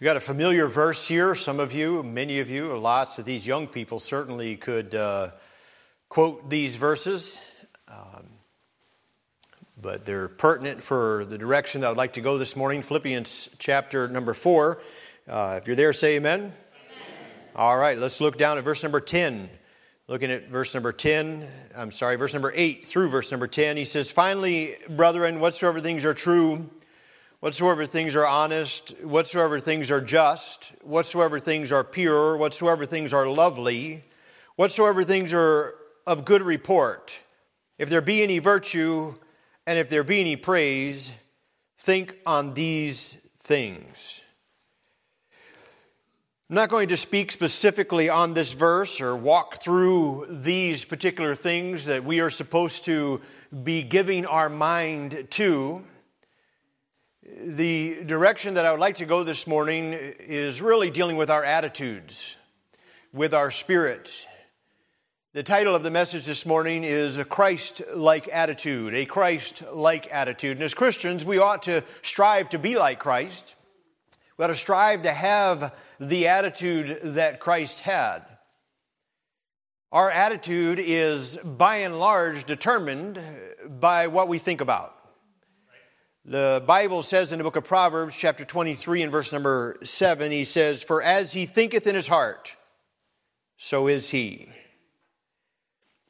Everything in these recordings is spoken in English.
We've got a familiar verse here. Some of you, many of you, or lots of these young people certainly could quote these verses. But they're pertinent for the direction that I'd like to go this morning. Philippians chapter number 4. If you're there, say amen. Amen. All right, let's look down at verse number 10. Looking at verse number 8 through verse number 10, he says, "Finally, brethren, whatsoever things are true, whatsoever things are honest, whatsoever things are just, whatsoever things are pure, whatsoever things are lovely, whatsoever things are of good report, if there be any virtue, and if there be any praise, think on these things." I'm not going to speak specifically on this verse or walk through these particular things that we are supposed to be giving our mind to. The direction that I would like to go this morning is really dealing with our attitudes, with our spirit. The title of the message this morning is A Christ-like Attitude, A Christ-like Attitude. And as Christians, we ought to strive to be like Christ. We ought to strive to have the attitude that Christ had. Our attitude is, by and large, determined by what we think about. The Bible says in the book of Proverbs, chapter 23 and verse number 7, he says, "For as he thinketh in his heart, so is he."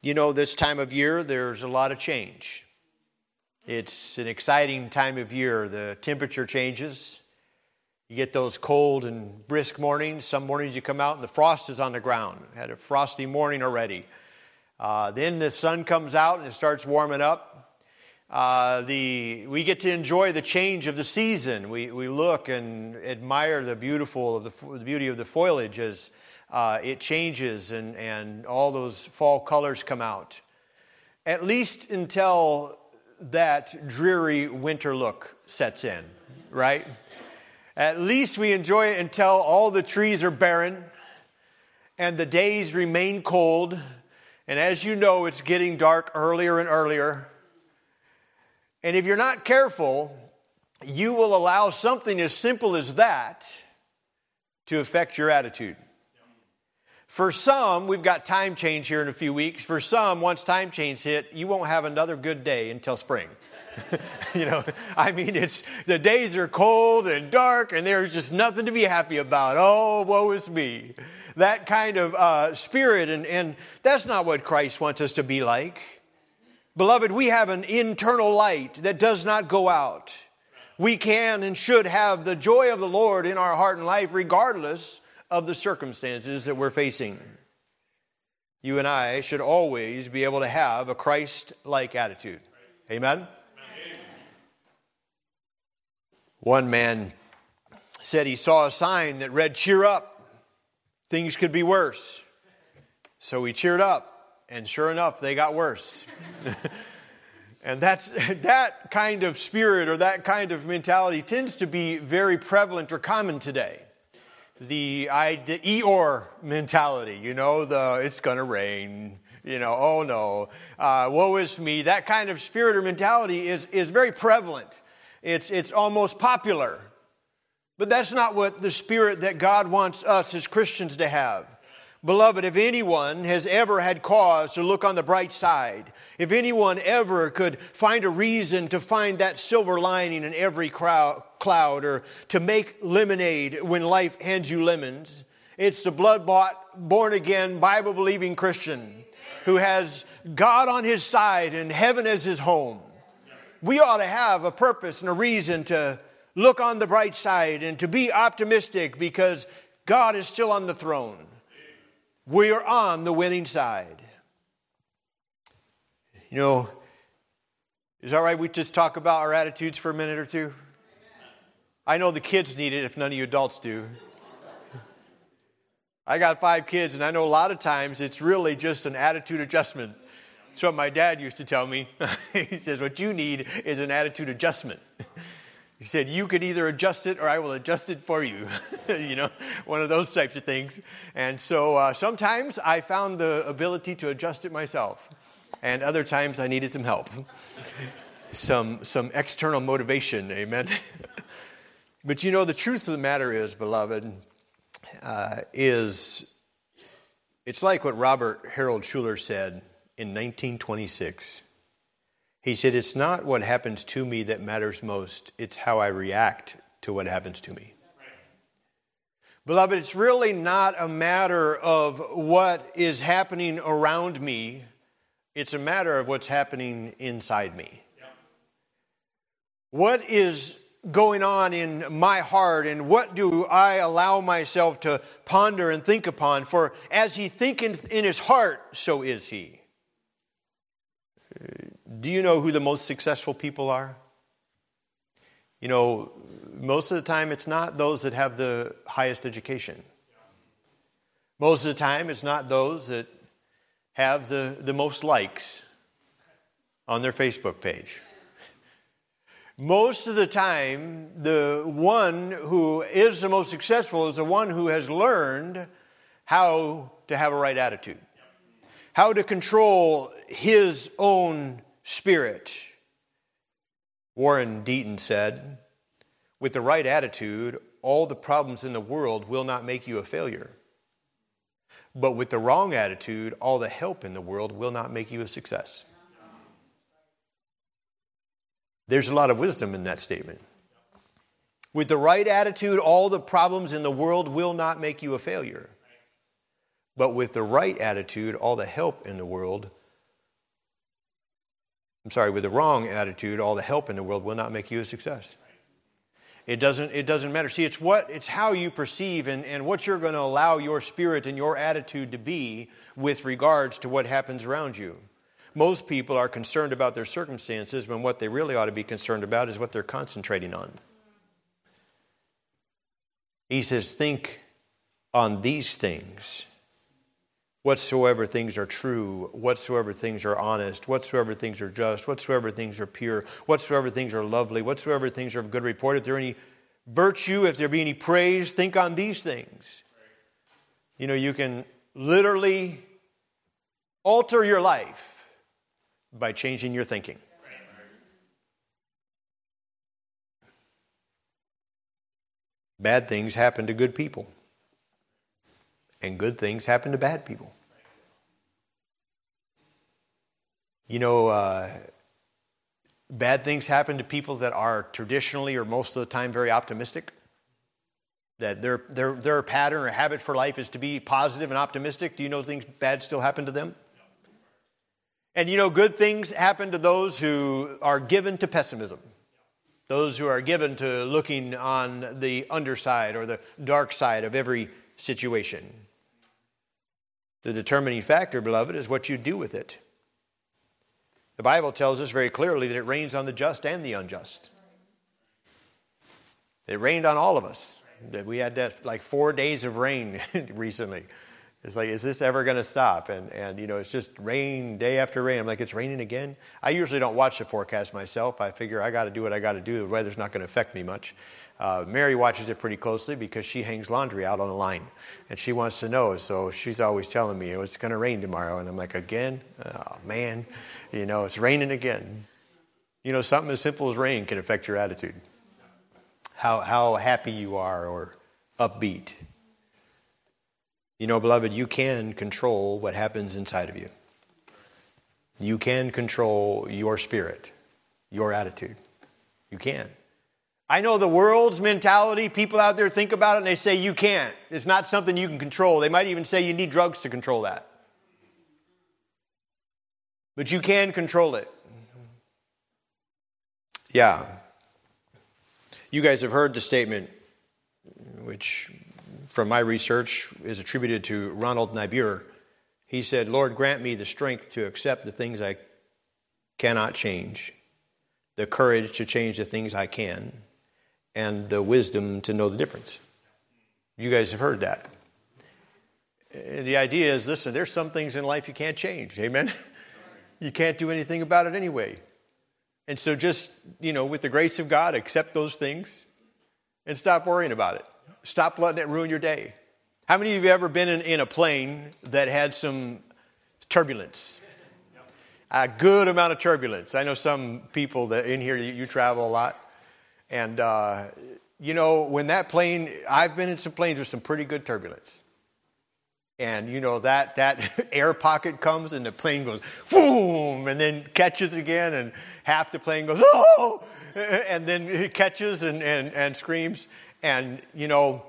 You know, this time of year, there's a lot of change. It's an exciting time of year. The temperature changes. You get those cold and brisk mornings. Some mornings you come out and the frost is on the ground. Had a frosty morning already. Then the sun comes out and it starts warming up. We get to enjoy the change of the season. We look and admire the beauty of the foliage as it changes and all those fall colors come out. At least until that dreary winter look sets in, right? At least we enjoy it until all the trees are barren and the days remain cold. And as you know, it's getting dark earlier and earlier. And if you're not careful, you will allow something as simple as that to affect your attitude. For some, we've got time change here in a few weeks. For some, once time change hit, you won't have another good day until spring. You know, I mean, it's the days are cold and dark and there's just nothing to be happy about. Oh, woe is me. That kind of spirit. And that's not what Christ wants us to be like. Beloved, we have an internal light that does not go out. We can and should have the joy of the Lord in our heart and life, regardless of the circumstances that we're facing. You and I should always be able to have a Christ-like attitude. Amen? One man said he saw a sign that read, "Cheer up, things could be worse." So he cheered up, and sure enough, they got worse. And that kind of spirit or that kind of mentality tends to be very prevalent or common today. The Eeyore mentality, you know, it's going to rain, you know, oh no, woe is me. That kind of spirit or mentality is very prevalent. It's almost popular. But that's not what the spirit that God wants us as Christians to have. Beloved, if anyone has ever had cause to look on the bright side, if anyone ever could find a reason to find that silver lining in every cloud or to make lemonade when life hands you lemons, it's the blood-bought, born-again, Bible-believing Christian who has God on his side and heaven as his home. We ought to have a purpose and a reason to look on the bright side and to be optimistic because God is still on the throne. We are on the winning side. You know, is it all right we just talk about our attitudes for a minute or two? I know the kids need it if none of you adults do. I got 5 kids, and I know a lot of times it's really just an attitude adjustment. That's what my dad used to tell me. He says, "What you need is an attitude adjustment." He said, "You could either adjust it or I will adjust it for you." You know, one of those types of things. And so sometimes I found the ability to adjust it myself. And other times I needed some help. Some external motivation, amen. But you know, the truth of the matter is, beloved, it's like what Robert Harold Schuller said in 1926. He said, it's not what happens to me that matters most. It's how I react to what happens to me. Right. Beloved, it's really not a matter of what is happening around me. It's a matter of what's happening inside me. Yeah. What is going on in my heart, and what do I allow myself to ponder and think upon? For as he thinketh in his heart, so is he. Do you know who the most successful people are? You know, most of the time it's not those that have the highest education. Most of the time it's not those that have the most likes on their Facebook page. Most of the time, the one who is the most successful is the one who has learned how to have a right attitude, how to control his own spirit. Warren Deaton said, with the right attitude, all the problems in the world will not make you a failure. But with the wrong attitude, all the help in the world will not make you a success. There's a lot of wisdom in that statement. With the right attitude, all the problems in the world will not make you a failure. But with the right attitude, all the help in the world, with the wrong attitude, all the help in the world will not make you a success. It doesn't matter. See, it's how you perceive and what you're going to allow your spirit and your attitude to be with regards to what happens around you. Most people are concerned about their circumstances when what they really ought to be concerned about is what they're concentrating on. He says, think on these things. Whatsoever things are true, whatsoever things are honest, whatsoever things are just, whatsoever things are pure, whatsoever things are lovely, whatsoever things are of good report. If there are any virtue, if there be any praise, think on these things. You know, you can literally alter your life by changing your thinking. Bad things happen to good people, and good things happen to bad people. You know, bad things happen to people that are traditionally or most of the time very optimistic. That their pattern or habit for life is to be positive and optimistic. Do you know things bad still happen to them? And you know, good things happen to those who are given to pessimism, those who are given to looking on the underside or the dark side of every situation. The determining factor, beloved, is what you do with it. The Bible tells us very clearly that it rains on the just and the unjust. It rained on all of us. We had that like 4 days of rain recently. It's like, is this ever going to stop? And you know, it's just rain day after rain. I'm like, it's raining again? I usually don't watch the forecast myself. I figure I got to do what I got to do. The weather's not going to affect me much. Mary watches it pretty closely because she hangs laundry out on the line. And she wants to know. So she's always telling me, oh, it's going to rain tomorrow. And I'm like, again? Oh, man. You know, it's raining again. You know, something as simple as rain can affect your attitude. How happy you are or upbeat. You know, beloved, you can control what happens inside of you. You can control your spirit, your attitude. You can. I know the world's mentality, people out there think about it and they say you can't. It's not something you can control. They might even say you need drugs to control that. But you can control it. Yeah. You guys have heard the statement, which from my research is attributed to Reinhold Niebuhr. He said, Lord, grant me the strength to accept the things I cannot change, the courage to change the things I can, and the wisdom to know the difference. You guys have heard that. The idea is, listen, there's some things in life you can't change. Amen? You can't do anything about it anyway. And so just, you know, with the grace of God, accept those things and stop worrying about it. Stop letting it ruin your day. How many of you have ever been in a plane that had some turbulence? A good amount of turbulence. I know some people that in here, you travel a lot. And you know, when that plane, I've been in some planes with some pretty good turbulence. And, you know, that air pocket comes and the plane goes, boom, and then catches again, and half the plane goes, oh, and then it catches and screams. And, you know,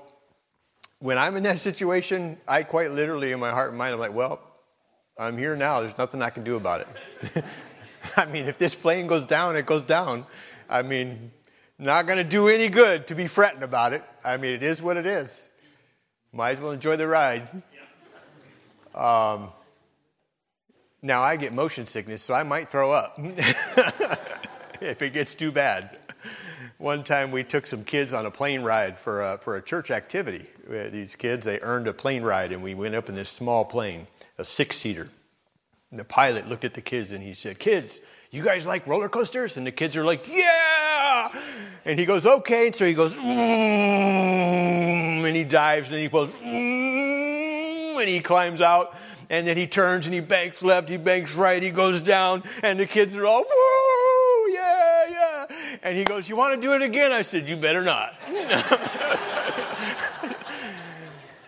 when I'm in that situation, I quite literally in my heart and mind, I'm like, well, I'm here now. There's nothing I can do about it. I mean, if this plane goes down, it goes down. I mean, not going to do any good to be fretting about it. I mean, it is what it is. Might as well enjoy the ride. Now, I get motion sickness, so I might throw up if it gets too bad. One time we took some kids on a plane ride for a church activity. These kids, they earned a plane ride, and we went up in this small plane, a 6-seater. And the pilot looked at the kids, and he said, "Kids, you guys like roller coasters?" And the kids are like, "Yeah!" And he goes, "Okay." And so he goes, and he dives, and he goes, and he climbs out, and then he turns and he banks left, he banks right, he goes down, and the kids are all, "Woo, yeah, yeah." And he goes, "You want to do it again?" I said, "You better not."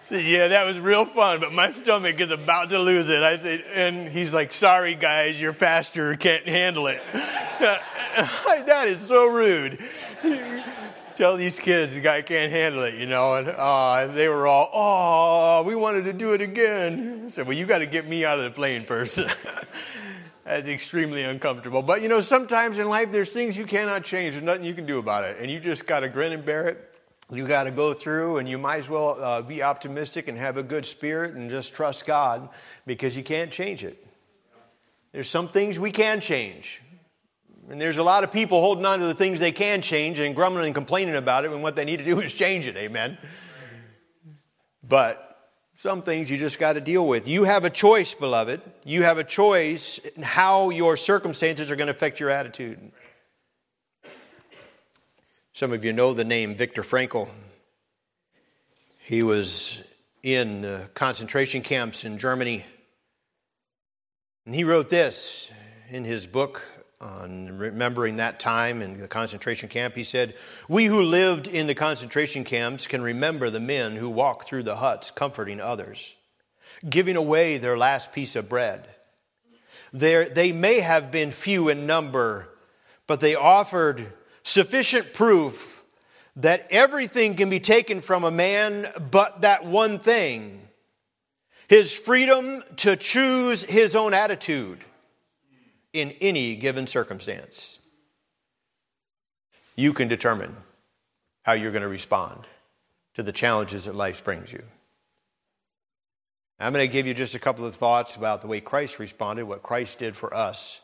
I said, "Yeah, that was real fun, but my stomach is about to lose it." I said, and he's like, "Sorry, guys, your pastor can't handle it." That is so rude. Tell these kids the guy can't handle it, you know. And they were all, "Oh, we wanted to do it again." I said, "Well, you got to get me out of the plane first." That's extremely uncomfortable. But, you know, sometimes in life there's things you cannot change. There's nothing you can do about it. And you just got to grin and bear it. You got to go through, and you might as well be optimistic and have a good spirit and just trust God, because you can't change it. There's some things we can change. And there's a lot of people holding on to the things they can change and grumbling and complaining about it when what they need to do is change it. Amen. But some things you just got to deal with. You have a choice, beloved. You have a choice in how your circumstances are going to affect your attitude. Some of you know the name Viktor Frankl. He was in concentration camps in Germany. And he wrote this in his book on remembering that time in the concentration camp. He said, "We who lived in the concentration camps can remember the men who walked through the huts comforting others, giving away their last piece of bread. They may have been few in number, but they offered sufficient proof that everything can be taken from a man but that one thing, his freedom to choose his own attitude in any given circumstance." You can determine how you're going to respond to the challenges that life brings you. I'm going to give you just a couple of thoughts about the way Christ responded, what Christ did for us,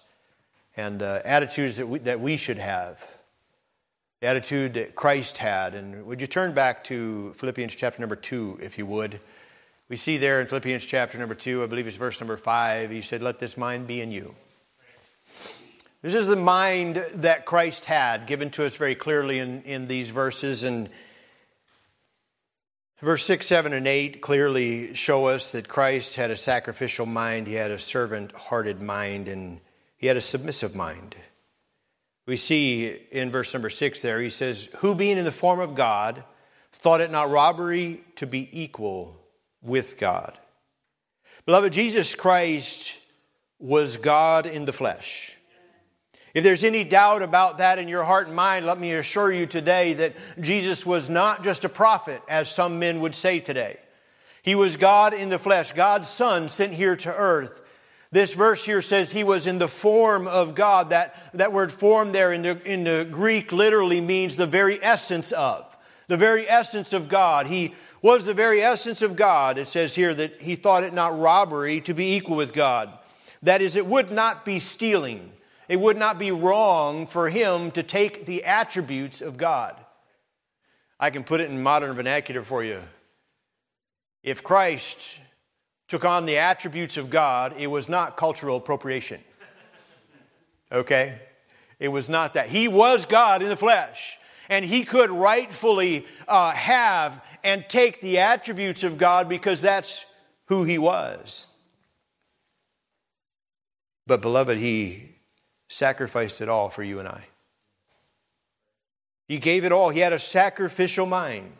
and the attitudes that we should have. The attitude that Christ had. And would you turn back to Philippians chapter number 2, if you would? We see there in Philippians chapter number 2, I believe it's verse number 5, he said, "Let this mind be in you." This is the mind that Christ had, given to us very clearly in these verses. And verse 6, 7, and 8 clearly show us that Christ had a sacrificial mind. He had a servant-hearted mind, and he had a submissive mind. We see in verse number 6 there, he says, "Who being in the form of God, thought it not robbery to be equal with God." Beloved, Jesus Christ was God in the flesh. If there's any doubt about that in your heart and mind, let me assure you today that Jesus was not just a prophet, as some men would say today. He was God in the flesh, God's Son sent here to earth. This verse here says he was in the form of God. That word "form" there in the Greek literally means the very essence of. The very essence of God. He was the very essence of God. It says here that he thought it not robbery to be equal with God. That is, it would not be stealing. It would not be wrong for him to take the attributes of God. I can put it in modern vernacular for you. If Christ took on the attributes of God, it was not cultural appropriation. Okay? It was not that. He was God in the flesh. And he could rightfully have and take the attributes of God, because that's who he was. But beloved, he sacrificed it all for you and I. He gave it all. He had a sacrificial mind.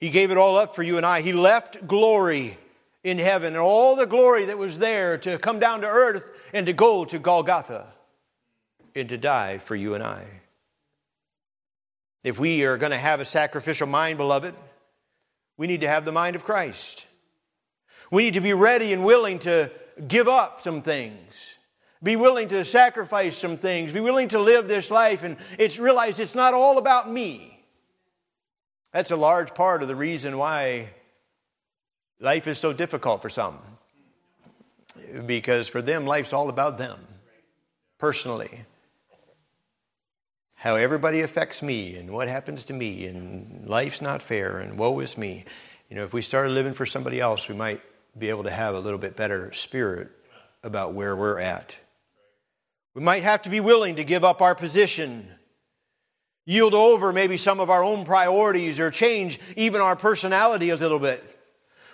He gave it all up for you and I. He left glory in heaven, and all the glory that was there, to come down to earth and to go to Golgotha and to die for you and I. If we are going to have a sacrificial mind, beloved, we need to have the mind of Christ. We need to be ready and willing to give up some things, be willing to sacrifice some things, be willing to live this life and realize it's not all about me. That's a large part of the reason why life is so difficult for some, because for them, life's all about them, personally. How everybody affects me and what happens to me, and life's not fair and woe is me. You know, if we started living for somebody else, we might be able to have a little bit better spirit about where we're at. We might have to be willing to give up our position, yield over maybe some of our own priorities, or change even our personality a little bit.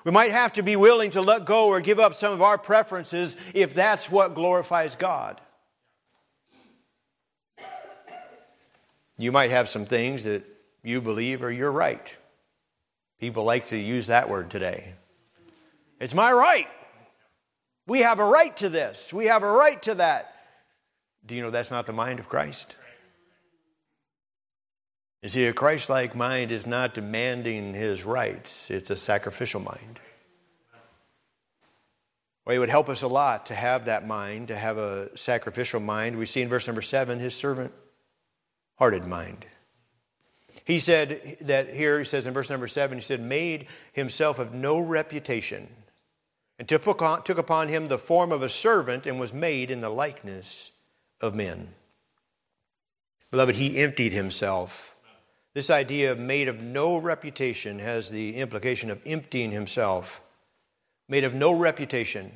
We might have to be willing to let go or give up some of our preferences if that's what glorifies God. You might have some things that you believe are your right. People like to use that word today. It's my right. We have a right to this. We have a right to that. Do you know that's not the mind of Christ? You see, a Christ-like mind is not demanding his rights. It's a sacrificial mind. Well, it would help us a lot to have that mind, to have a sacrificial mind. We see in verse number 7, his servant-hearted mind. He said that here, he says in verse number 7, he said, made himself of no reputation, and took upon him the form of a servant, and was made in the likeness of men. Beloved, he emptied himself. This idea of made of no reputation has the implication of emptying himself. Made of no reputation.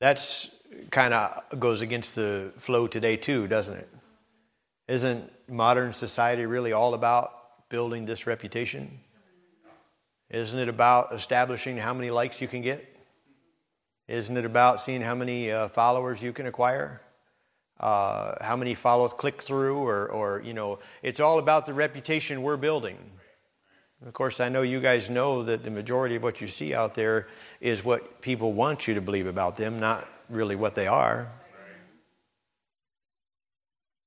That's kind of goes against the flow today too, doesn't it? Isn't modern society really all about building this reputation? Isn't it about establishing how many likes you can get? Isn't it about seeing how many followers you can acquire? How many follows click through, or you know, it's all about the reputation we're building. Of course, I know you guys know that the majority of what you see out there is what people want you to believe about them, not really what they are.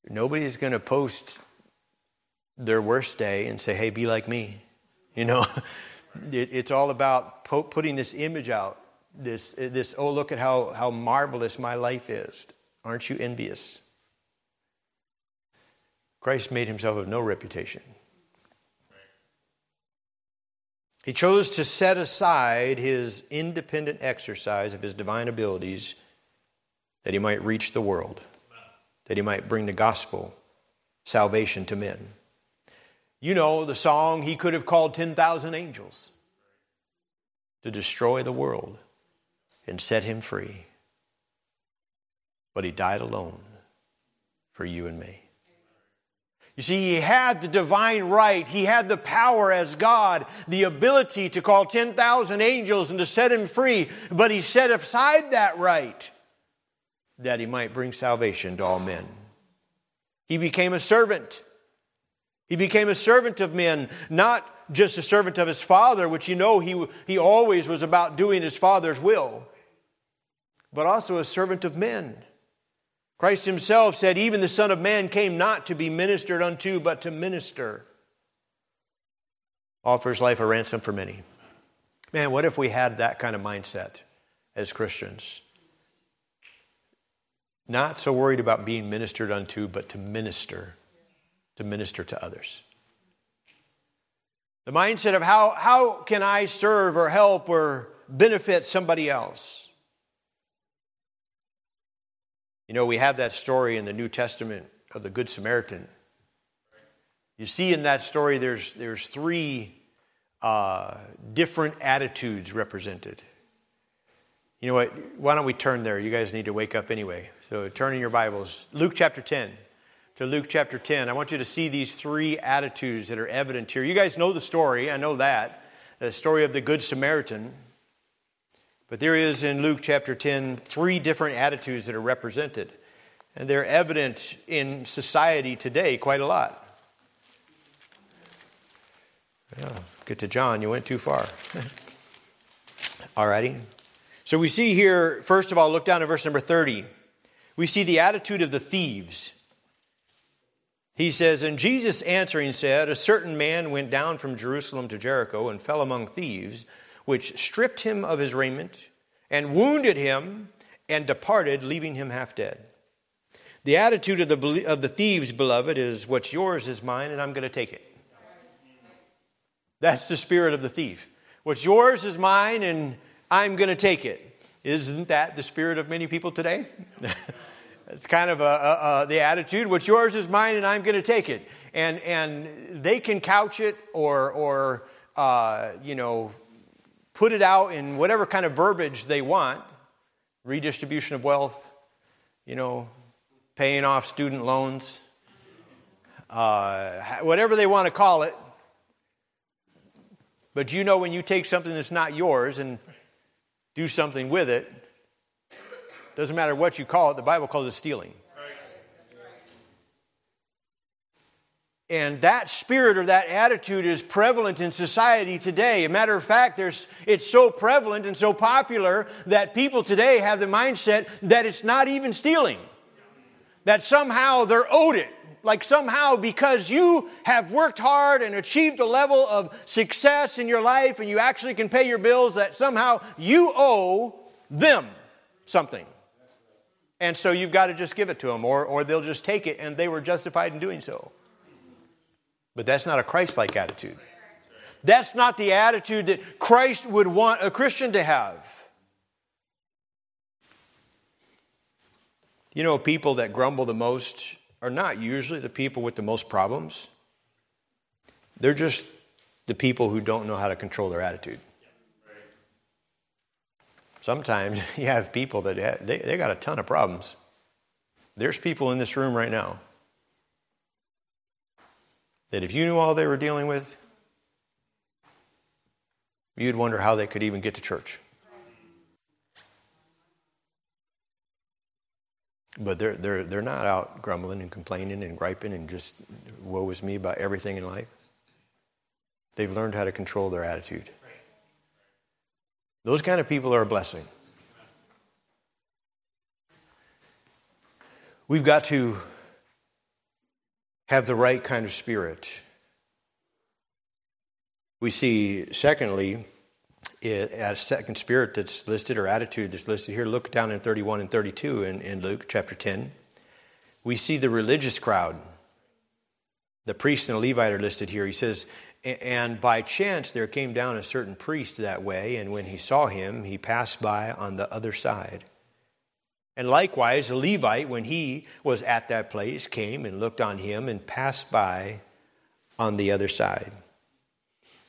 Nobody's going to post their worst day and say, hey, be like me. You know, it's all about putting this image out, this oh, look at how marvelous my life is. Aren't you envious? Christ made himself of no reputation. He chose to set aside his independent exercise of his divine abilities that he might reach the world, that he might bring the gospel, salvation to men. You know the song, he could have called 10,000 angels to destroy the world and set him free. But he died alone for you and me. You see, he had the divine right. He had the power as God, the ability to call 10,000 angels and to set him free. But he set aside that right that he might bring salvation to all men. He became a servant. He became a servant of men, not just a servant of his father, which you know he always was about doing his father's will, but also a servant of men. Christ himself said, even the Son of Man came not to be ministered unto, but to minister. Offers life a ransom for many. Man, what if we had that kind of mindset as Christians? Not so worried about being ministered unto, but to minister to others. The mindset of how can I serve or help or benefit somebody else? You know, we have that story in the New Testament of the Good Samaritan. You see in that story, there's three different attitudes represented. You know what? Why don't we turn there? You guys need to wake up anyway. So turn in your Bibles. Luke chapter 10. To Luke chapter 10. I want you to see these three attitudes that are evident here. You guys know the story. I know that. The story of the Good Samaritan. But there is in Luke chapter 10, three different attitudes that are represented. And they're evident in society today quite a lot. Oh, get to John, you went too far. All righty. So we see here, first of all, look down at verse number 30. We see the attitude of the thieves. He says, "And Jesus answering said, a certain man went down from Jerusalem to Jericho and fell among thieves, which stripped him of his raiment and wounded him and departed, leaving him half dead." The attitude of the thieves, beloved, is what's yours is mine, and I'm going to take it. That's the spirit of the thief. What's yours is mine, and I'm going to take it. Isn't that the spirit of many people today? It's kind of the attitude. What's yours is mine, and I'm going to take it. And they can couch it or put it out in whatever kind of verbiage they want. Redistribution of wealth, paying off student loans, whatever they want to call it. But when you take something that's not yours and do something with it, doesn't matter what you call it, the Bible calls it stealing. Right. And that spirit or that attitude is prevalent in society today. A matter of fact, it's so prevalent and so popular that people today have the mindset that it's not even stealing. That somehow they're owed it. Like somehow because you have worked hard and achieved a level of success in your life and you actually can pay your bills, that somehow you owe them something. And so you've got to just give it to them or they'll just take it, and they were justified in doing so. But that's not a Christ-like attitude. That's not the attitude that Christ would want a Christian to have. People that grumble the most are not usually the people with the most problems. They're just the people who don't know how to control their attitude. Sometimes you have people that they got a ton of problems. There's people in this room right now that if you knew all they were dealing with, you'd wonder how they could even get to church. But they're not out grumbling and complaining and griping and just woe is me about everything in life. They've learned how to control their attitude. Those kind of people are a blessing. We've got to have the right kind of spirit. We see, secondly, a second spirit that's listed, or attitude that's listed here. Look down in 31 and 32 in Luke chapter 10. We see the religious crowd. The priest and the Levite are listed here. He says, "And by chance there came down a certain priest that way, and when he saw him, he passed by on the other side. And likewise, a Levite, when he was at that place, came and looked on him and passed by on the other side."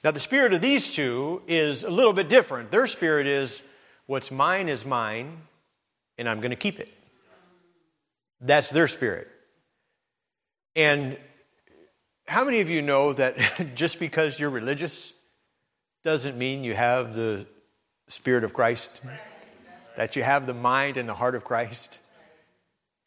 Now, the spirit of these two is a little bit different. Their spirit is, what's mine is mine, and I'm going to keep it. That's their spirit. And how many of you know that just because you're religious doesn't mean you have the spirit of Christ? That you have the mind and the heart of Christ?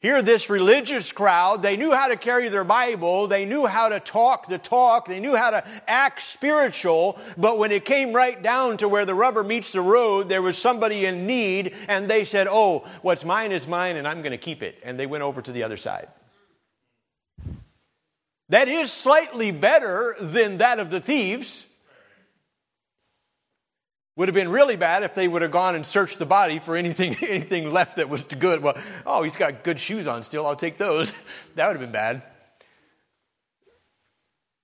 Here, this religious crowd, they knew how to carry their Bible. They knew how to talk the talk. They knew how to act spiritual. But when it came right down to where the rubber meets the road, there was somebody in need, and they said, "Oh, what's mine is mine, and I'm going to keep it." And they went over to the other side. That is slightly better than that of the thieves. Would have been really bad if they would have gone and searched the body for anything left that was good. Well, oh, he's got good shoes on still. I'll take those. That would have been bad.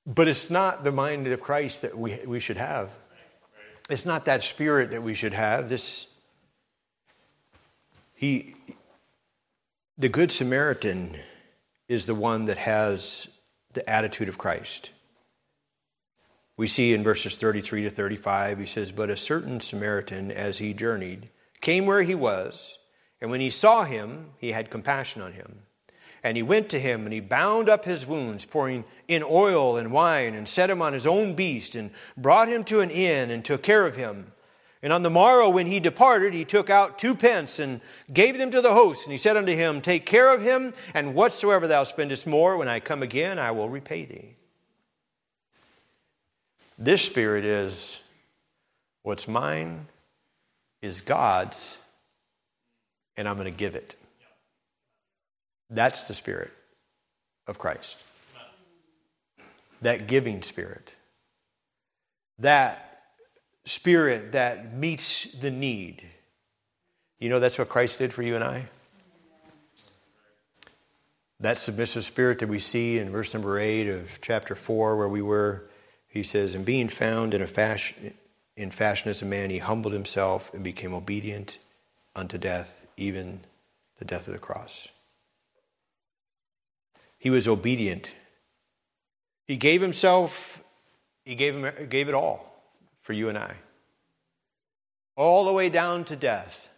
But it's not the mind of Christ that we should have. It's not that spirit that we should have. The Good Samaritan is the one that has the attitude of Christ. We see in verses 33 to 35, he says, "But a certain Samaritan, as he journeyed, came where he was, and when he saw him, he had compassion on him. And he went to him, and he bound up his wounds, pouring in oil and wine, and set him on his own beast, and brought him to an inn, and took care of him. And on the morrow when he departed, he took out 2 pence and gave them to the host. And he said unto him, Take care of him, and whatsoever thou spendest more, when I come again, I will repay thee. This spirit is, what's mine is God's, and I'm going to give it. That's the spirit of Christ. That giving spirit. That spirit that meets the need. You know, that's what Christ did for you and I. That submissive spirit that we see in verse number 8 of chapter 4 where we were, he says, And being found in fashion as a man, he humbled himself and became obedient unto death, even the death of the cross. He was obedient. He gave himself, he gave it all for you and I. All the way down to death.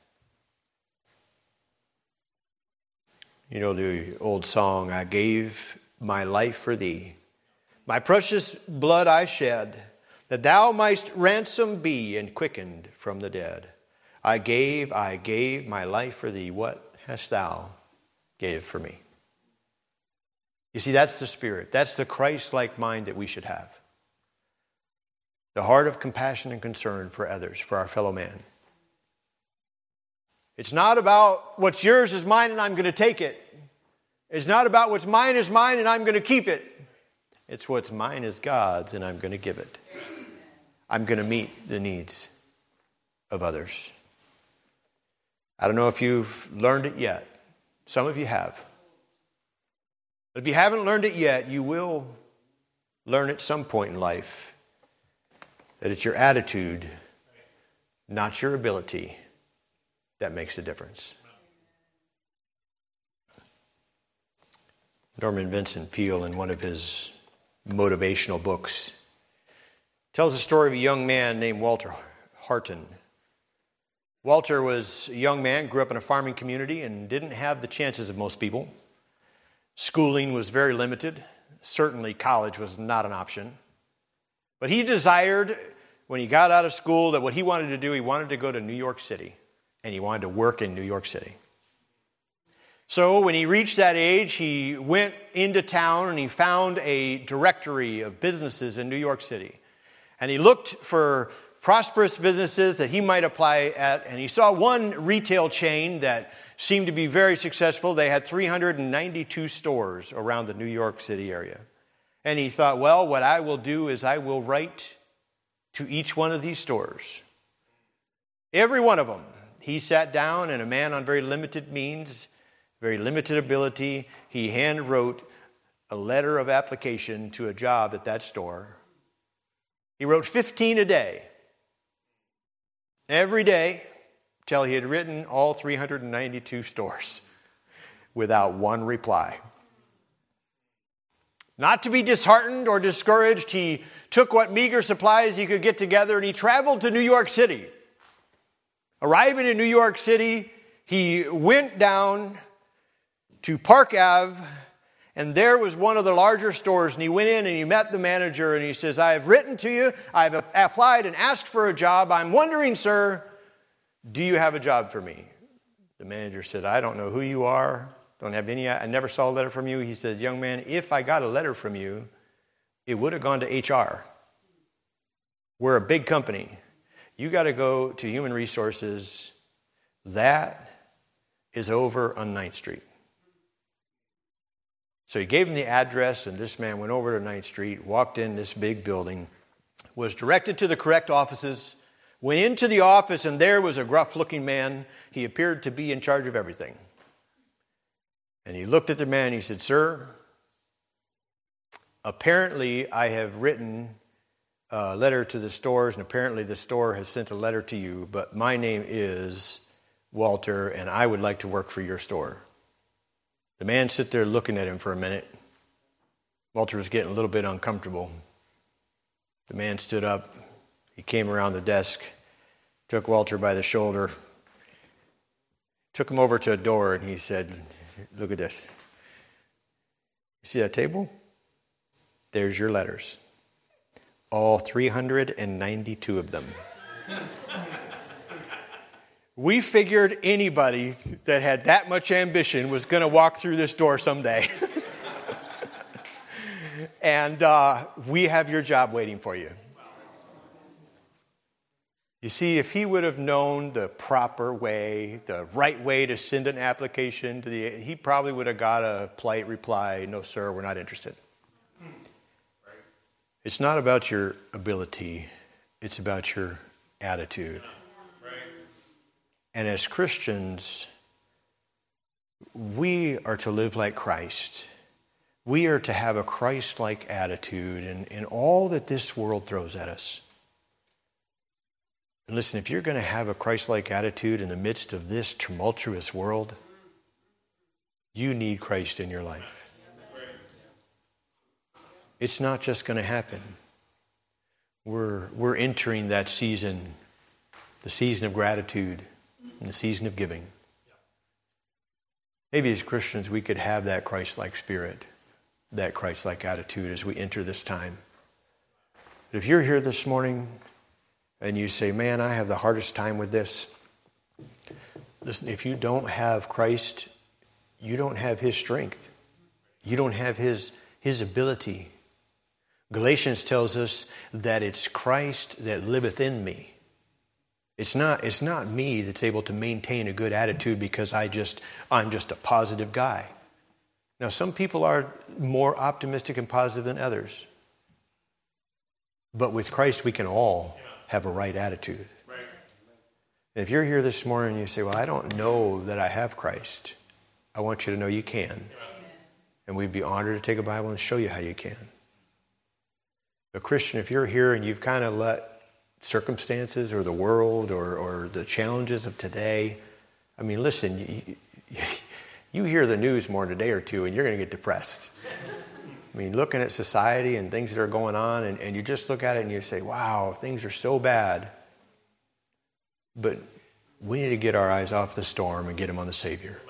You know the old song, I gave my life for thee. My precious blood I shed, that thou mightst ransom be and quickened from the dead. I gave my life for thee. What hast thou gave for me? You see, that's the spirit. That's the Christ-like mind that we should have. The heart of compassion and concern for others, for our fellow man. It's not about what's yours is mine and I'm going to take it. It's not about what's mine is mine and I'm going to keep it. It's what's mine is God's and I'm going to give it. I'm going to meet the needs of others. I don't know if you've learned it yet. Some of you have. But if you haven't learned it yet, you will learn at some point in life that it's your attitude, not your ability, that makes the difference. Norman Vincent Peale, in one of his motivational books, tells the story of a young man named Walter Harton. Walter was a young man, grew up in a farming community, and didn't have the chances of most people. Schooling was very limited. Certainly college was not an option. But he desired, when he got out of school, that what he wanted to do, he wanted to go to New York City. And he wanted to work in New York City. So when he reached that age, he went into town and he found a directory of businesses in New York City. And he looked for prosperous businesses that he might apply at. And he saw one retail chain that seemed to be very successful. They had 392 stores around the New York City area. And he thought, well, what I will do is I will write to each one of these stores. Every one of them. He sat down, and a man on very limited means, very limited ability, he hand wrote a letter of application to a job at that store. He wrote 15 a day. Every day. Till he had written all 392 stores without one reply. Not to be disheartened or discouraged, he took what meager supplies he could get together and he traveled to New York City. Arriving in New York City, he went down to Park Ave, and there was one of the larger stores, and he went in and he met the manager and he says, I have written to you, I have applied and asked for a job. I'm wondering, sir, do you have a job for me? The manager said, I don't know who you are. Don't have any. I never saw a letter from you. He said, young man, if I got a letter from you, it would have gone to HR. We're a big company. You got to go to human resources. That is over on 9th Street. So he gave him the address, and this man went over to 9th Street, walked in this big building, was directed to the correct offices, went into the office, and there was a gruff-looking man. He appeared to be in charge of everything. And he looked at the man and he said, Sir, apparently I have written a letter to the stores, and apparently the store has sent a letter to you, but my name is Walter, and I would like to work for your store. The man sat there looking at him for a minute. Walter was getting a little bit uncomfortable. The man stood up. He came around the desk, took Walter by the shoulder, took him over to a door, and he said, look at this. You see that table? There's your letters. All 392 of them. We figured anybody that had that much ambition was going to walk through this door someday. And we have your job waiting for you. You see, if he would have known the proper way, the right way to send an application, he probably would have got a polite reply, no, sir, we're not interested. Right. It's not about your ability. It's about your attitude. And as Christians, we are to live like Christ. We are to have a Christ-like attitude in all that this world throws at us. And listen, if you're going to have a Christ-like attitude in the midst of this tumultuous world, you need Christ in your life. It's not just going to happen. We're entering that season, the season of gratitude. In the season of giving. Maybe as Christians we could have that Christ-like spirit, that Christ-like attitude as we enter this time. But if you're here this morning and you say, man, I have the hardest time with this. Listen, if you don't have Christ, you don't have his strength. You don't have his ability. Galatians tells us that it's Christ that liveth in me. It's not me that's able to maintain a good attitude because I'm just a positive guy. Now, some people are more optimistic and positive than others. But with Christ, we can all have a right attitude. Right. And if you're here this morning and you say, well, I don't know that I have Christ, I want you to know you can. Yeah. And we'd be honored to take a Bible and show you how you can. But Christian, if you're here and you've kind of let circumstances or the world or the challenges of today. I mean, listen, you hear the news more in a day or two and you're going to get depressed. I mean, looking at society and things that are going on and you just look at it and you say, wow, things are so bad. But we need to get our eyes off the storm and get them on the Savior.